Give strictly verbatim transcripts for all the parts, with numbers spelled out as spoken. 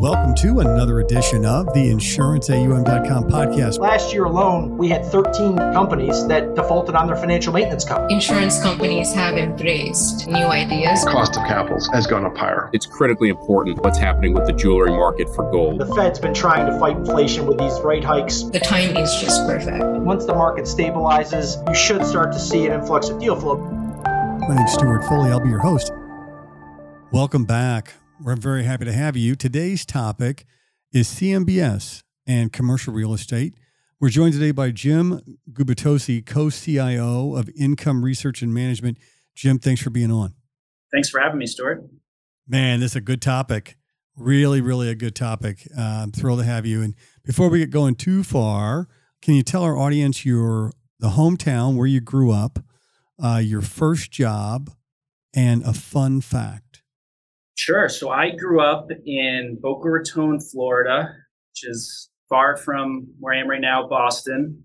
Welcome to another edition of the Insurance A U M dot com podcast. Last year alone, we had thirteen companies that defaulted on their financial maintenance covenant. Insurance companies have embraced new ideas. Cost of capital has gone up higher. It's critically important what's happening with the jewelry market for gold. The Fed's been trying to fight inflation with these rate hikes. The timing is just perfect. Once the market stabilizes, you should start to see an influx of deal flow. My name's Stewart Foley. I'll be your host. Welcome back. We're very happy to have you. Today's topic is C M B S and commercial real estate. We're joined today by Jim Gubitosi, co-C I O of Income Research and Management. Jim, thanks for being on. Thanks for having me, Stuart. Man, this is a good topic. Really, really a good topic. Uh, I'm thrilled to have you. And before we get going too far, can you tell our audience your the hometown where you grew up, uh, your first job, and a fun fact? Sure. So I grew up in Boca Raton, Florida, which is far from where I am right now, Boston.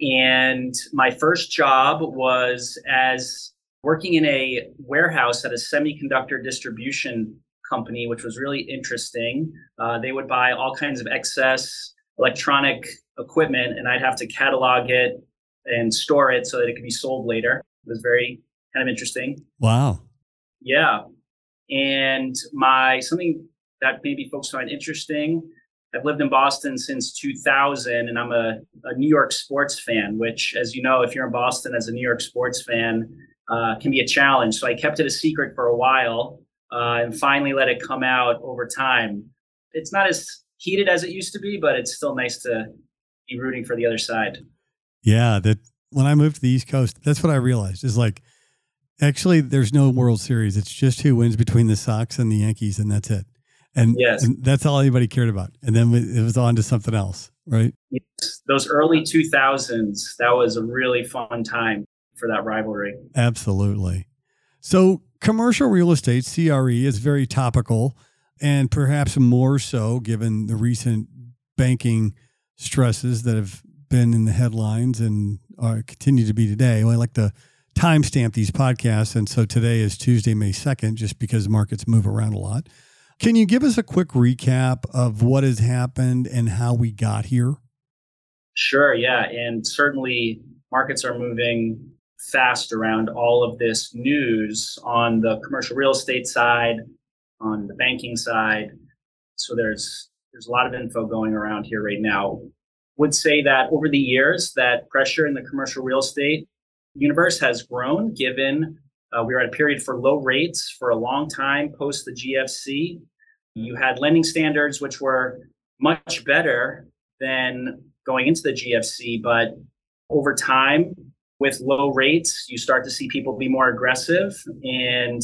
And my first job was as working in a warehouse at a semiconductor distribution company, which was really interesting. Uh, they would buy all kinds of excess electronic equipment, and I'd have to catalog it and store it so that it could be sold later. It was very kind of interesting. Wow. Yeah. And my something that maybe folks find interesting, I've lived in Boston since two thousand, and I'm a, a New York sports fan, which, as you know, if you're in Boston as a New York sports fan, uh, can be a challenge. So I kept it a secret for a while uh, and finally let it come out over time. It's not as heated as it used to be, but it's still nice to be rooting for the other side. Yeah, that when I moved to the East Coast, that's what I realized is like, actually, there's no World Series. It's just who wins between the Sox and the Yankees, and that's it. And, yes. and that's all anybody cared about. And then it was on to something else, right? Yes. Those early two thousands, that was a really fun time for that rivalry. Absolutely. So commercial real estate, C R E, is very topical, and perhaps more so given the recent banking stresses that have been in the headlines and are, continue to be today. Well, I like to timestamp these podcasts. And so today is Tuesday, May second, just because markets move around a lot. Can you give us a quick recap of what has happened and how we got here? Sure. Yeah. And certainly markets are moving fast around all of this news on the commercial real estate side, on the banking side. So there's, there's a lot of info going around here right now. Would say that over the years, that pressure in the commercial real estate universe has grown given uh, we were at a period for low rates for a long time post the G F C. You had lending standards which were much better than going into the G F C, but over time with low rates, you start to see people be more aggressive, and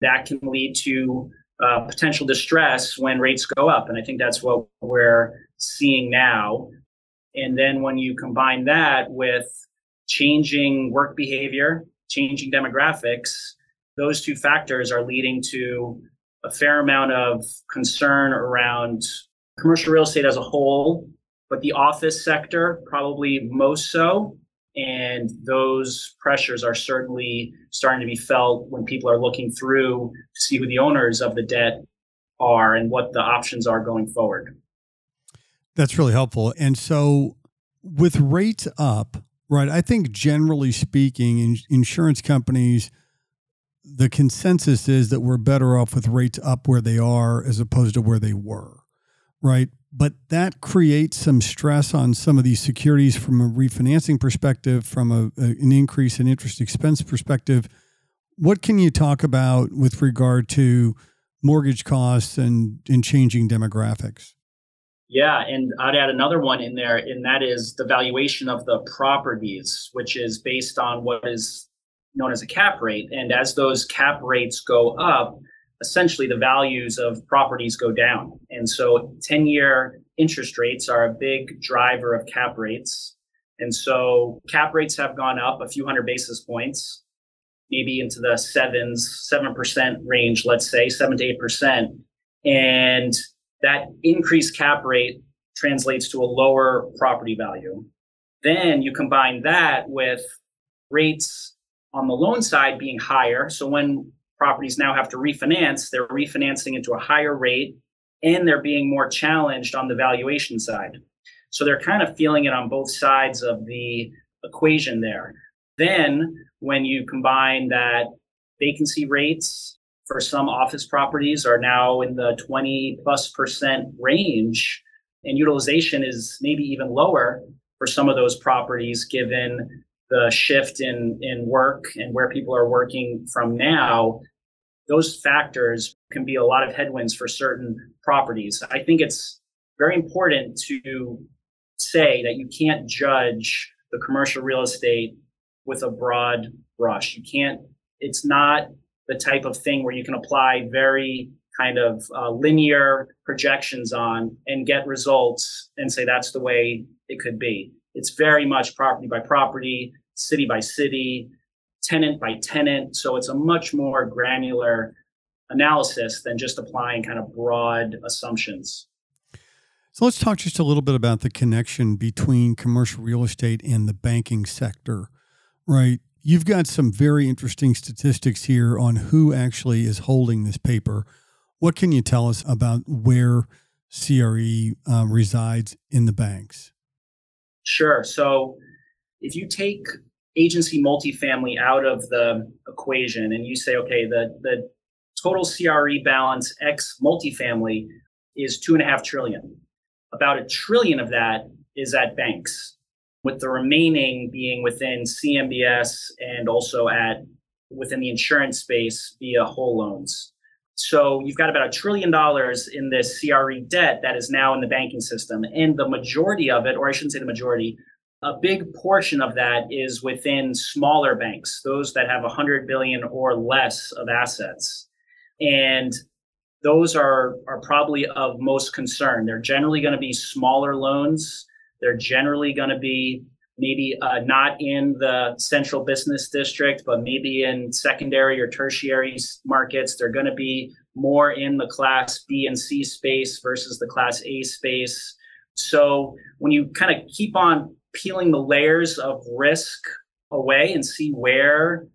that can lead to uh, potential distress when rates go up. And I think that's what we're seeing now. And then when you combine that with changing work behavior, changing demographics, those two factors are leading to a fair amount of concern around commercial real estate as a whole, but the office sector probably most so. And those pressures are certainly starting to be felt when people are looking through to see who the owners of the debt are and what the options are going forward. That's really helpful. And so with rates up, right. I think generally speaking, in insurance companies, the consensus is that we're better off with rates up where they are as opposed to where they were, right? But that creates some stress on some of these securities from a refinancing perspective, from a, a, an increase in interest expense perspective. What can you talk about with regard to mortgage costs and, and changing demographics? Yeah, and I'd add another one in there, and that is the valuation of the properties, which is based on what is known as a cap rate. And as those cap rates go up, essentially the values of properties go down. And so ten-year interest rates are a big driver of cap rates. And so cap rates have gone up a few hundred basis points, maybe into the sevens, seven percent range, let's say, seven to eight percent. And that increased cap rate translates to a lower property value. Then you combine that with rates on the loan side being higher. So when properties now have to refinance, they're refinancing into a higher rate and they're being more challenged on the valuation side. So they're kind of feeling it on both sides of the equation there. Then when you combine that, vacancy rates for some office properties are now in the twenty plus percent range, and utilization is maybe even lower for some of those properties, given the shift in, in work and where people are working from now. Those factors can be a lot of headwinds for certain properties. I think it's very important to say that you can't judge the commercial real estate with a broad brush. You can't, it's not the type of thing where you can apply very kind of uh, linear projections on and get results and say that's the way it could be. It's very much property by property, city by city, tenant by tenant. So it's a much more granular analysis than just applying kind of broad assumptions. So let's talk just a little bit about the connection between commercial real estate and the banking sector, right? You've got some very interesting statistics here on who actually is holding this paper. What can you tell us about where C R E uh, resides in the banks? Sure. So if you take agency multifamily out of the equation and you say, okay, the, the total C R E balance X multifamily is two and a half trillion. About a trillion of that is at banks, with the remaining being within C M B S and also at within the insurance space via whole loans. So you've got about a trillion dollars in this C R E debt that is now in the banking system. And the majority of it, or I shouldn't say the majority, a big portion of that is within smaller banks, those that have one hundred billion or less of assets. And those are, are probably of most concern. They're generally going to be smaller loans. They're generally going to be maybe uh, not in the central business district, but maybe in secondary or tertiary markets. They're going to be more in the class B and C space versus the class A space. So when you kind of keep on peeling the layers of risk away and see where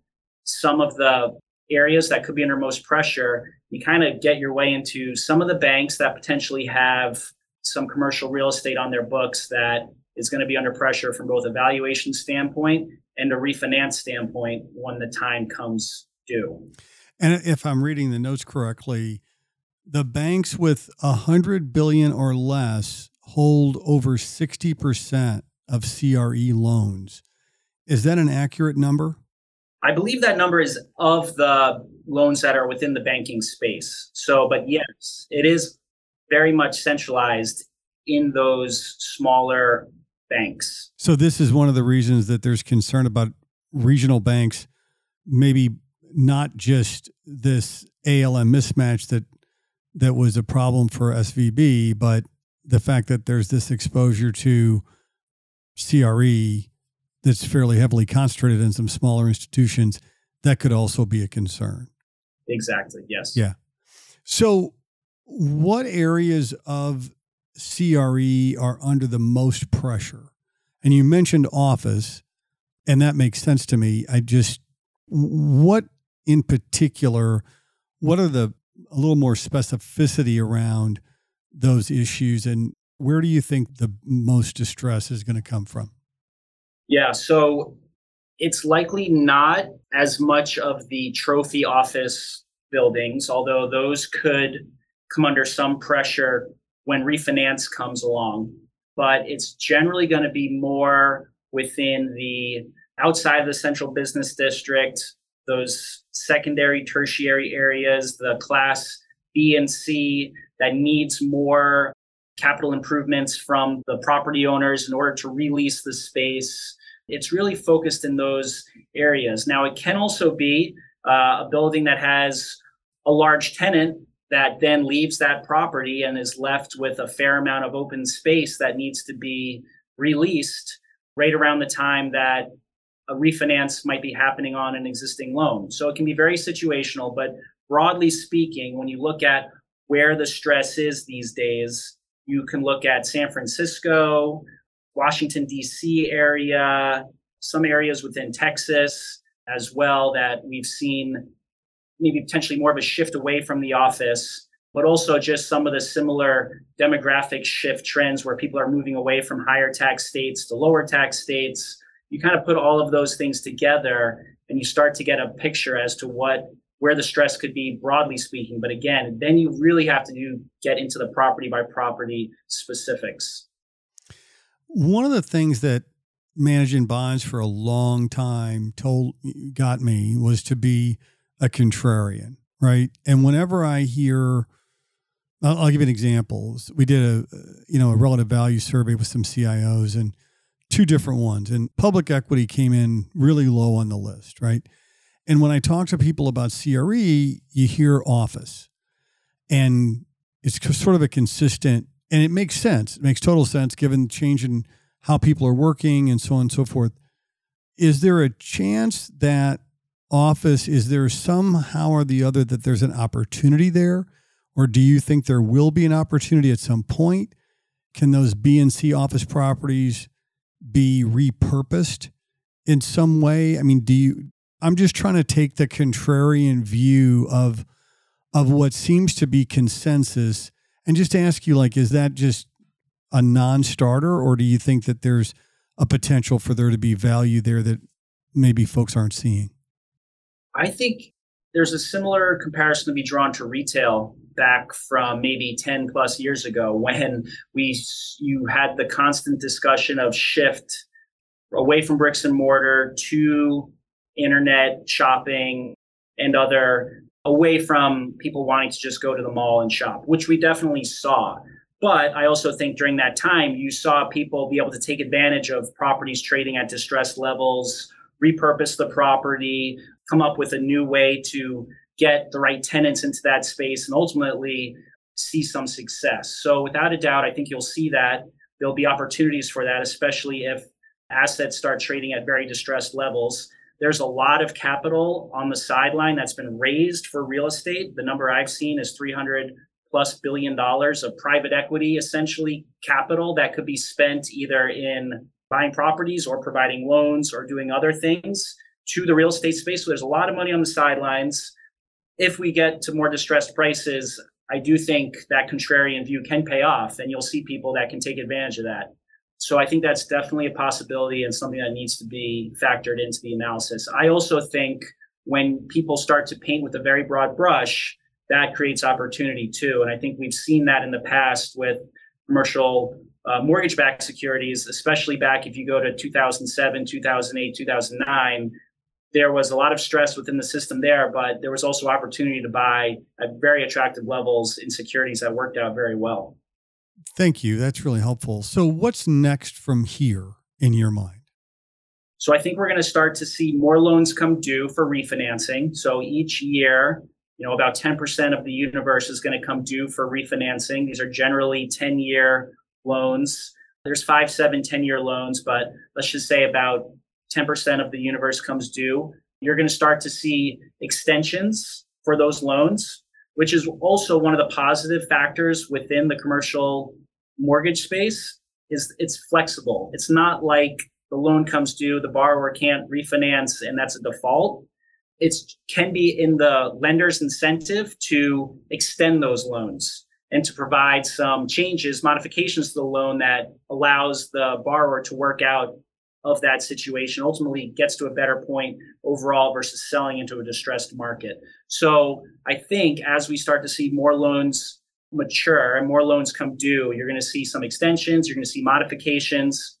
some of the areas that could be under most pressure, you kind of get your way into some of the banks that potentially have some commercial real estate on their books that is going to be under pressure from both a valuation standpoint and a refinance standpoint when the time comes due. And if I'm reading the notes correctly, the banks with one hundred billion dollars or less hold over sixty percent of C R E loans. Is that an accurate number? I believe that number is of the loans that are within the banking space. So, but yes, it is very much centralized in those smaller banks. So this is one of the reasons that there's concern about regional banks, maybe not just this A L M mismatch that that was a problem for S V B, but the fact that there's this exposure to C R E that's fairly heavily concentrated in some smaller institutions, that could also be a concern. Exactly, yes. Yeah. So what areas of C R E are under the most pressure? And you mentioned office, and that makes sense to me. I just, what in particular, what are the, a little more specificity around those issues, and where do you think the most distress is going to come from? Yeah, so it's likely not as much of the trophy office buildings, although those could come under some pressure when refinance comes along. But it's generally going to be more within the outside of the central business district, those secondary, tertiary areas, the class B and C that needs more capital improvements from the property owners in order to release the space. It's really focused in those areas. Now, it can also be uh, a building that has a large tenant that then leaves that property and is left with a fair amount of open space that needs to be released right around the time that a refinance might be happening on an existing loan. So it can be very situational, but broadly speaking, when you look at where the stress is these days, you can look at San Francisco, Washington, D C area, some areas within Texas as well that we've seen maybe potentially more of a shift away from the office but also just some of the similar demographic shift trends where people are moving away from higher tax states to lower tax states. You kind of put all of those things together and you start to get a picture as to what where the stress could be, broadly speaking. But again, then you really have to do, get into the property by property specifics. One of the things that managing bonds for a long time told got me was to be a contrarian, right? And whenever I hear, I'll, I'll give you an example. We did a, you know, a relative value survey with some C I Os and two different ones, and public equity came in really low on the list, right? And when I talk to people about C R E, you hear office, and it's sort of a consistent, and it makes sense. It makes total sense given the change in how people are working and so on and so forth. Is there a chance that office, is there somehow or the other that there's an opportunity there? Or do you think there will be an opportunity at some point? Can those B and C office properties be repurposed in some way? I mean, do you, I'm just trying to take the contrarian view of, of what seems to be consensus and just ask you, like, is that just a non-starter, or do you think that there's a potential for there to be value there that maybe folks aren't seeing? I think there's a similar comparison to be drawn to retail back from maybe ten plus years ago when we you had the constant discussion of shift away from bricks and mortar to internet shopping and other, away from people wanting to just go to the mall and shop, which we definitely saw. But I also think during that time, you saw people be able to take advantage of properties trading at distressed levels, repurpose the property, come up with a new way to get the right tenants into that space, and ultimately see some success. So without a doubt, I think you'll see that. There'll be opportunities for that, especially if assets start trading at very distressed levels. There's a lot of capital on the sideline that's been raised for real estate. The number I've seen is three hundred plus billion dollars of private equity, essentially capital that could be spent either in buying properties or providing loans or doing other things to the real estate space. So there's a lot of money on the sidelines. If we get to more distressed prices, I do think that contrarian view can pay off, and you'll see people that can take advantage of that. So I think that's definitely a possibility and something that needs to be factored into the analysis. I also think when people start to paint with a very broad brush, that creates opportunity too. And I think we've seen that in the past with commercial uh, mortgage-backed securities, especially back if you go to two thousand seven, two thousand eight, two thousand nine, there was a lot of stress within the system there, but there was also opportunity to buy at very attractive levels in securities that worked out very well. Thank you. That's really helpful. So what's next from here in your mind? So I think we're going to start to see more loans come due for refinancing. So each year, you know, about ten percent of the universe is going to come due for refinancing. These are generally ten-year loans. There's five, seven, ten-year loans, but let's just say about ten percent of the universe comes due. You're going to start to see extensions for those loans, which is also one of the positive factors within the commercial mortgage space, is it's flexible. It's not like the loan comes due, the borrower can't refinance, and that's a default. It can be in the lender's incentive to extend those loans and to provide some changes, modifications to the loan that allows the borrower to work out of that situation, ultimately gets to a better point overall versus selling into a distressed market. So I think as we start to see more loans mature and more loans come due, you're going to see some extensions, you're going to see modifications,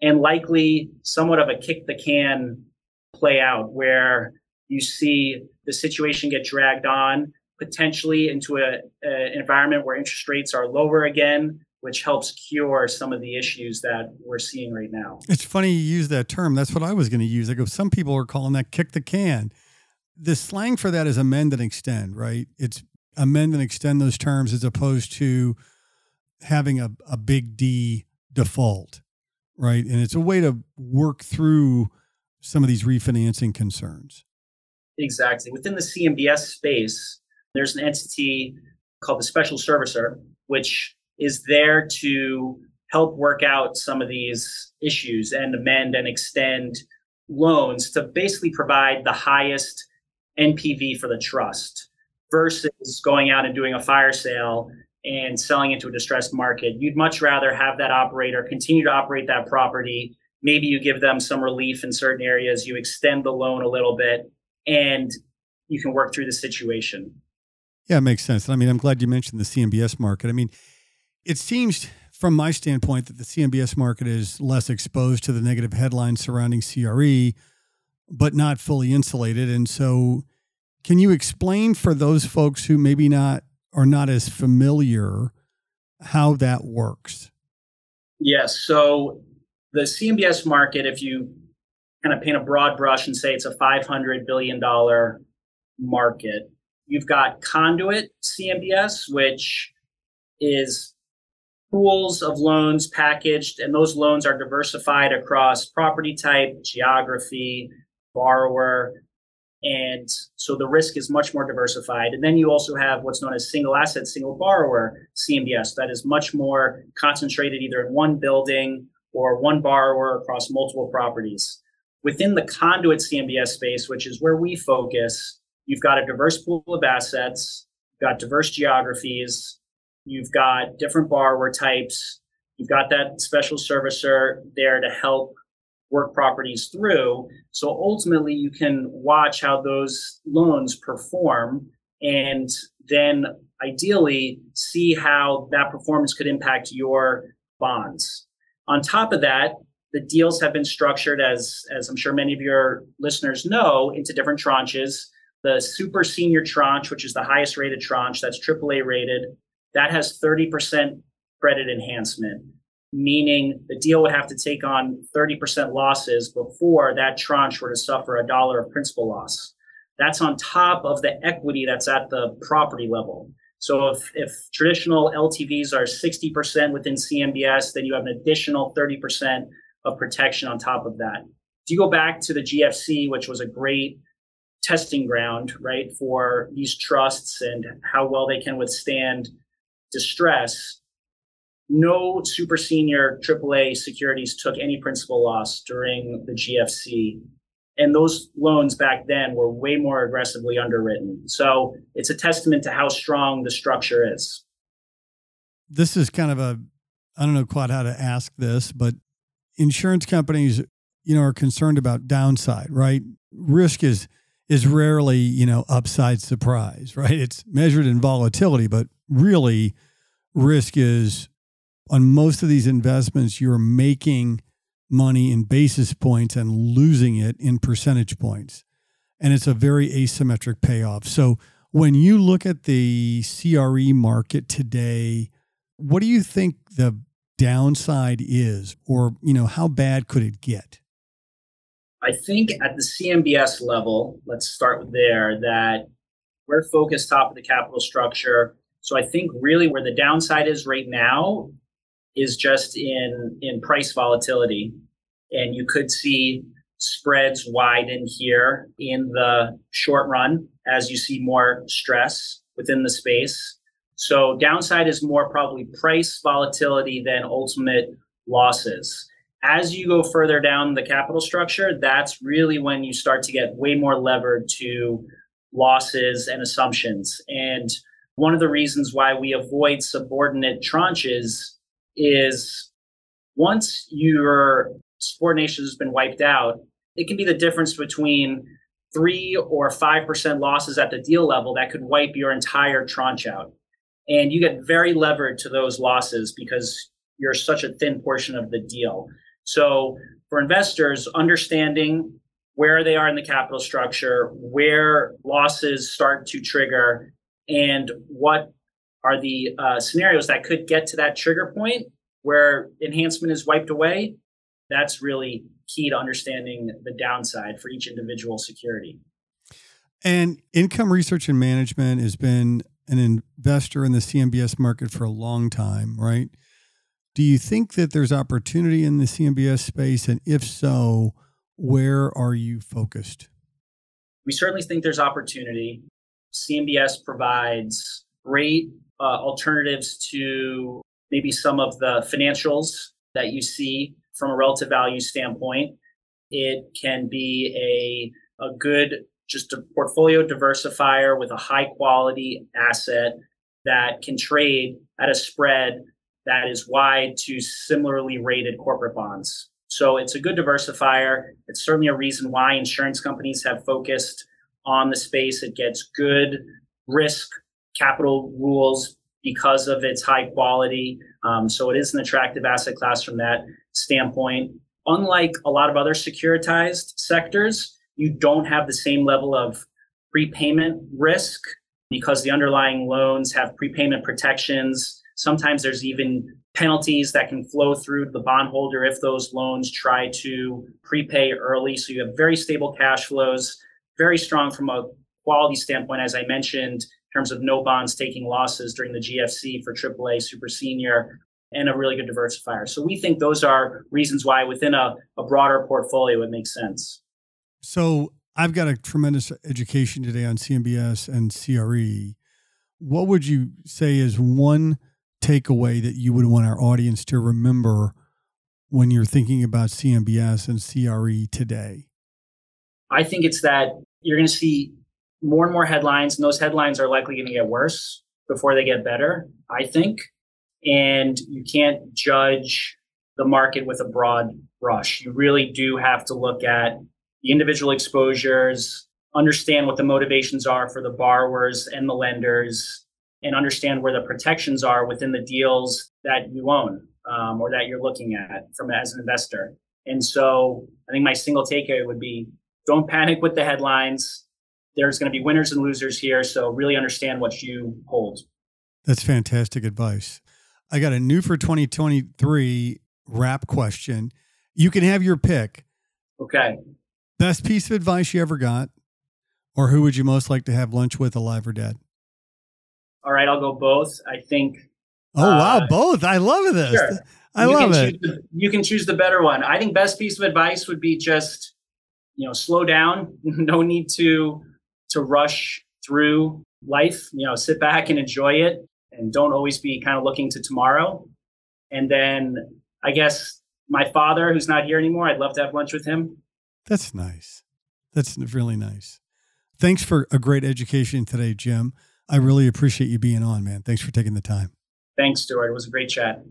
and likely somewhat of a kick the can play out where you see the situation get dragged on, potentially into an environment where interest rates are lower again, which helps cure some of the issues that we're seeing right now. It's funny you use that term. That's what I was going to use. I go, some people are calling that kick the can. The slang for that is amend and extend, right? It's amend and extend those terms as opposed to having a, a big D default, right? And it's a way to work through some of these refinancing concerns. Exactly. Within the C M B S space, there's an entity called the special servicer, which is there to help work out some of these issues and amend and extend loans to basically provide the highest N P V for the trust. versus going out and doing a fire sale and selling into a distressed market. You'd much rather have that operator continue to operate that property. Maybe you give them some relief in certain areas, you extend the loan a little bit, and you can work through the situation. Yeah, it makes sense. I mean, I'm glad you mentioned the C M B S market. I mean, it seems from my standpoint that the C M B S market is less exposed to the negative headlines surrounding C R E, but not fully insulated. And so can you explain for those folks who maybe not are not as familiar how that works? Yes. So the C M B S market, if you kind of paint a broad brush and say it's a five hundred billion dollars market, you've got conduit C M B S, which is pools of loans packaged, and those loans are diversified across property type, geography, borrower, and so the risk is much more diversified. And then you also have what's known as single asset, single borrower C M B S. That is much more concentrated either in one building or one borrower across multiple properties. Within the conduit C M B S space, which is where we focus, you've got a diverse pool of assets, you've got diverse geographies, you've got different borrower types, you've got that special servicer there to help work properties through. So ultimately, you can watch how those loans perform and then ideally see how that performance could impact your bonds. On top of that, the deals have been structured, as, as I'm sure many of your listeners know, into different tranches. The super senior tranche, which is the highest rated tranche, that's triple A rated, that has thirty percent credit enhancement, meaning the deal would have to take on thirty percent losses before that tranche were to suffer a dollar of principal loss. That's on top of the equity that's at the property level. So if, if traditional L T Vs are sixty percent within C M B S, then you have an additional thirty percent of protection on top of that. If you go back to the G F C, which was a great testing ground, right, for these trusts and how well they can withstand distress, no super senior triple A securities took any principal loss during the G F C. And those loans back then were way more aggressively underwritten. So it's a testament to how strong the structure is. This is kind of a, I don't know quite how to ask this, but insurance companies, you know, are concerned about downside, right? Risk is is rarely, you know, upside surprise, right? It's measured in volatility, but really risk is on most of these investments, you're making money in basis points and losing it in percentage points. And it's a very asymmetric payoff. So when you look at the C R E market today, what do you think the downside is, or, you know, how bad could it get? I think at the C M B S level, let's start with there, that we're focused top of the capital structure. So I think really where the downside is right now is just in, in price volatility. And you could see spreads widen here in the short run as you see more stress within the space. So downside is more probably price volatility than ultimate losses. As you go further down the capital structure, that's really when you start to get way more levered to losses and assumptions. And one of the reasons why we avoid subordinate tranches is once your subordination has been wiped out, it can be the difference between three or five percent losses at the deal level that could wipe your entire tranche out. And you get very levered to those losses because you're such a thin portion of the deal. So for investors, understanding where they are in the capital structure, where losses start to trigger, and what are the uh, scenarios that could get to that trigger point where enhancement is wiped away, that's really key to understanding the downside for each individual security. And Income Research and Management has been an investor in the C M B S market for a long time, right? Do you think that there's opportunity in the C M B S space? And if so, where are you focused? We certainly think there's opportunity. C M B S provides great uh, alternatives to maybe some of the financials that you see from a relative value standpoint. It can be a, a good just a portfolio diversifier with a high quality asset that can trade at a spread that is wide to similarly rated corporate bonds. So it's a good diversifier. It's certainly a reason why insurance companies have focused on the space. It gets good risk capital rules because of its high quality. Um, so it is an attractive asset class from that standpoint. Unlike a lot of other securitized sectors, you don't have the same level of prepayment risk because the underlying loans have prepayment protections. Sometimes there's even penalties that can flow through the bondholder if those loans try to prepay early. So you have very stable cash flows, very strong from a quality standpoint, as I mentioned, in terms of no bonds taking losses during the G F C for triple A super senior, and a really good diversifier. So we think those are reasons why within a, a broader portfolio, it makes sense. So I've got a tremendous education today on C M B S and C R E. What would you say is one takeaway that you would want our audience to remember when you're thinking about C M B S and C R E today? I think it's that you're going to see more and more headlines, and those headlines are likely going to get worse before they get better, I think. And you can't judge the market with a broad brush. You really do have to look at the individual exposures, understand what the motivations are for the borrowers and the lenders, and understand where the protections are within the deals that you own um, or that you're looking at from as an investor. And so I think my single takeaway would be, don't panic with the headlines. There's going to be winners and losers here, so really understand what you hold. That's fantastic advice. I got a new for twenty twenty-three wrap question. You can have your pick. Okay. Best piece of advice you ever got, or who would you most like to have lunch with, alive or dead? All right, I'll go both. I think. Oh, wow, uh, both. I love this. Sure. I you love it. The, you can choose the better one. I think best piece of advice would be just, you know, slow down. No need to to rush through life. You know, sit back and enjoy it. And don't always be kind of looking to tomorrow. And then I guess my father, who's not here anymore, I'd love to have lunch with him. That's nice. That's really nice. Thanks for a great education today, Jim. I really appreciate you being on, man. Thanks for taking the time. Thanks, Stuart. It was a great chat.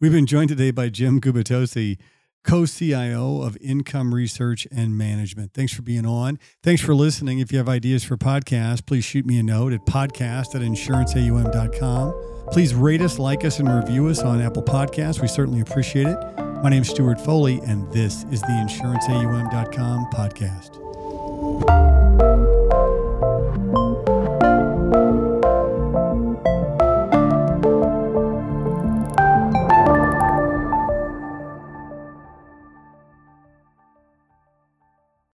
We've been joined today by Jim Gubitosi, co-C I O of Income Research and Management. Thanks for being on. Thanks for listening. If you have ideas for podcasts, please shoot me a note at podcast at insurance A U M dot com. Please rate us, like us, and review us on Apple Podcasts. We certainly appreciate it. My name is Stewart Foley, and this is the insurance A U M dot com podcast.